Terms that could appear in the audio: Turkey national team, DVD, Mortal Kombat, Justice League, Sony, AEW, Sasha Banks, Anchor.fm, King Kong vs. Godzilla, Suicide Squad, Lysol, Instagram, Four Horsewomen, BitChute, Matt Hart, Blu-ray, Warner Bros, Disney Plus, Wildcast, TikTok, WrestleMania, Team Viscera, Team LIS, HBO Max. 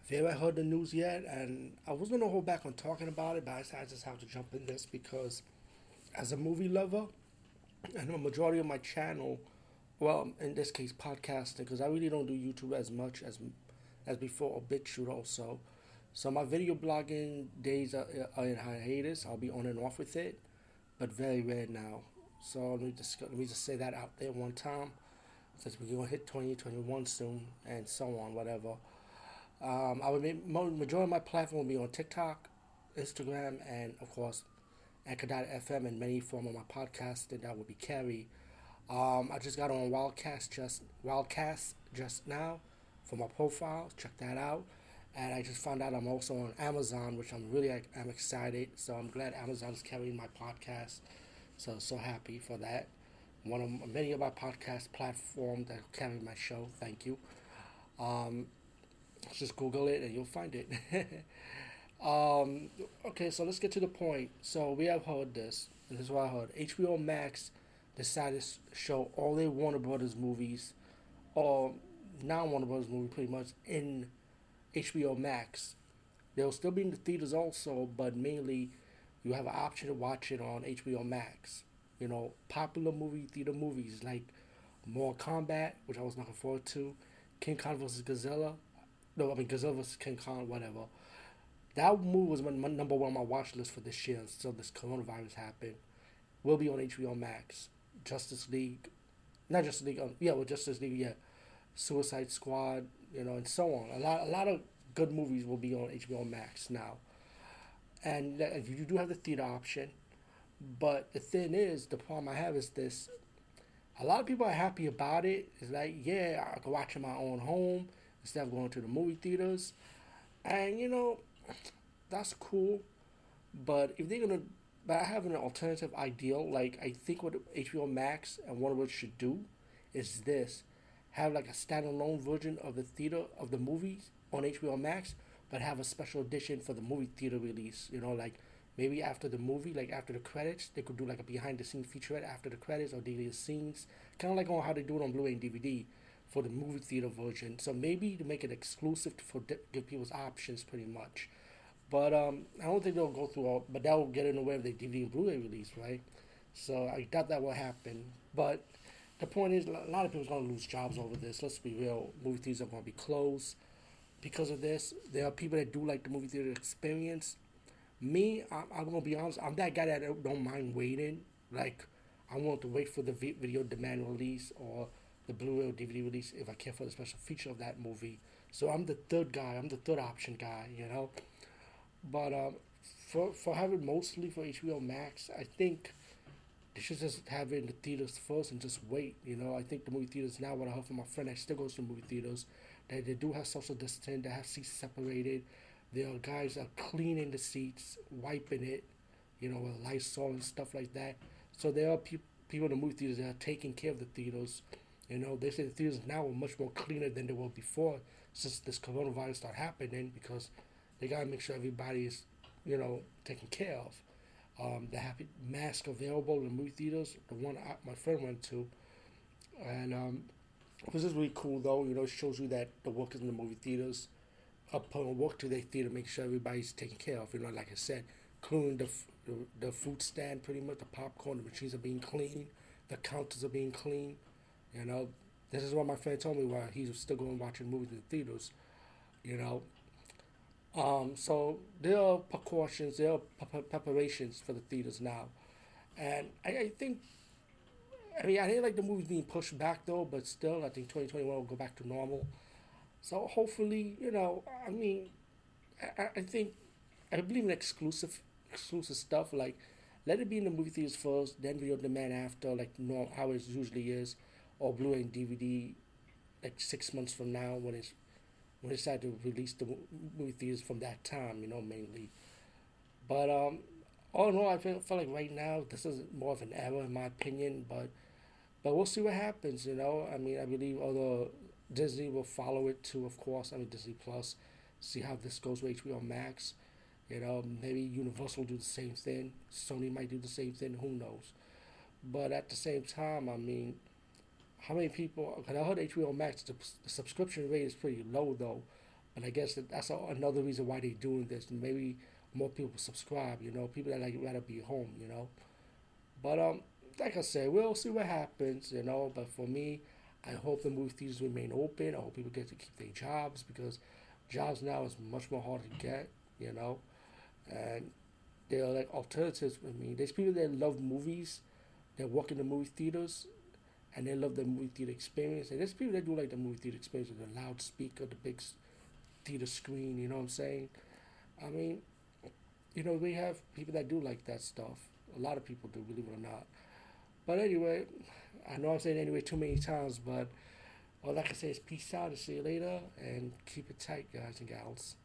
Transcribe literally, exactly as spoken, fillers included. If you haven't heard the news yet, and I was going to hold back on talking about it, but I just have to jump in this because as a movie lover, and the majority of my channel, well, in this case, podcasting, because I really don't do YouTube as much as as before, or BitChute also. So my video blogging days are, are in hiatus. I'll be on and off with it, but very rare now. So let me just, let me just say that out there one time, since we're going to hit twenty twenty-one soon, and so on, whatever. Um, I would make majority of my platform will be on TikTok, Instagram, and of course, Anchor dot f m and many form of my podcast that would be carried. Um, I just got on Wildcast just Wildcast just now for my profile. Check that out, and I just found out I'm also on Amazon, which I'm really I'm excited. So I'm glad Amazon's carrying my podcast. So so happy for that. One of many of my podcast platforms that carry my show. Thank you. Um. Just Google it and you'll find it. um, okay, so let's get to the point. So we have heard this. This is what I heard. H B O Max decided to show all their Warner Bros. Movies, or non-Warner Bros. Movies pretty much, in H B O Max. They'll still be in the theaters also, but mainly you have an option to watch it on H B O Max. You know, popular movie theater movies like Mortal Kombat, which I was looking forward to, King Kong versus. Godzilla. No, I mean, Godzilla versus. King Kong, whatever. That movie was my, my number one on my watch list for this year until this coronavirus happened. Will be on H B O Max. Justice League. Not Justice League. Um, yeah, well, Justice League, yeah. Suicide Squad, you know, and so on. A lot a lot of good movies will be on H B O Max now. And uh, you do have the theater option. But the thing is, the problem I have is this. A lot of people are happy about it. It's like, yeah, I can watch it in my own home instead of going to the movie theaters. And, you know, that's cool. But if they're going to... But I have an alternative ideal. Like, I think what H B O Max and Warner Bros. Should do is this. Have, like, a standalone version of the theater, of the movies on H B O Max, but have a special edition for the movie theater release. You know, like, maybe after the movie, like, after the credits, they could do, like, a behind-the-scenes featurette after the credits or deleted scenes. Kind of like on how they do it on Blu-ray and D V D. For the movie theater version, so maybe to make it exclusive for di- give people's options, pretty much. But um, I don't think they'll go through all. But that will get in the way of the D V D and Blu-ray release, right? So I doubt that will happen. But the point is, a lot of people's gonna lose jobs over this. Let's be real. Movie theaters are gonna be closed because of this. There are people that do like the movie theater experience. Me, I'm, I'm gonna be honest. I'm that guy that don't mind waiting. Like, I want to wait for the video demand release or the Blu-ray or D V D release if I care for the special feature of that movie. So I'm the third guy. I'm the third option guy, you know. But um, for for having mostly for H B O Max, I think they should just have it in the theaters first and just wait, you know. I think the movie theaters now, what I heard from my friend that still goes to movie theaters, that they do have social distancing, they have seats separated. There are guys that are cleaning the seats, wiping it, you know, with Lysol and stuff like that. So there are pe- people in the movie theaters that are taking care of the theaters. You know, they say the theaters now are much more cleaner than they were before since this coronavirus started happening because they got to make sure everybody is, you know, taken care of. Um, they have masks available in movie theaters, the one I, my friend went to. And um, this is really cool, though. You know, it shows you that the workers in the movie theaters are putting work to their theater, make sure everybody's taken care of. You know, like I said, cleaning the, the, the food stand pretty much, the popcorn, the machines are being cleaned, the counters are being cleaned. You know, this is what my friend told me while he was still going watching movies in the theaters, you know. Um, so there are precautions, there are preparations for the theaters now. And I, I think, I mean, I didn't like the movie being pushed back, though, but still, I think twenty twenty-one will go back to normal. So hopefully, you know, I mean, I, I think, I believe in exclusive exclusive stuff, like, let it be in the movie theaters first, then video demand after, like, normal, how it usually is, or Blu-ray and D V D, like, six months from now, when it's, when they decide to release the movie theaters from that time, you know, mainly. But, um, all in all, I feel, feel like right now, this is more of an error, in my opinion, but, but we'll see what happens, you know. I mean, I believe although Disney will follow it too, of course. I mean, Disney Plus, see how this goes with H B O Max. You know, maybe Universal will do the same thing. Sony might do the same thing. Who knows? But at the same time, I mean, how many people... Because I heard H B O Max, the, the subscription rate is pretty low, though. But I guess that that's a, another reason why they're doing this. Maybe more people subscribe, you know. People that like rather be home, you know. But, um, like I said, we'll see what happens, you know. But for me, I hope the movie theaters remain open. I hope people get to keep their jobs, because jobs now is much more hard to get, you know. And there are, like, alternatives with me. There's people that love movies, that work in the movie theaters, and they love the movie theater experience. And there's people that do, like, the movie theater experience with the loudspeaker, the big theater screen, you know what I'm saying? I mean, you know, we have people that do like that stuff. A lot of people do, believe it or not. But anyway, I know I'm saying anyway too many times, but all I can say is peace out and see you later, and keep it tight, guys and gals.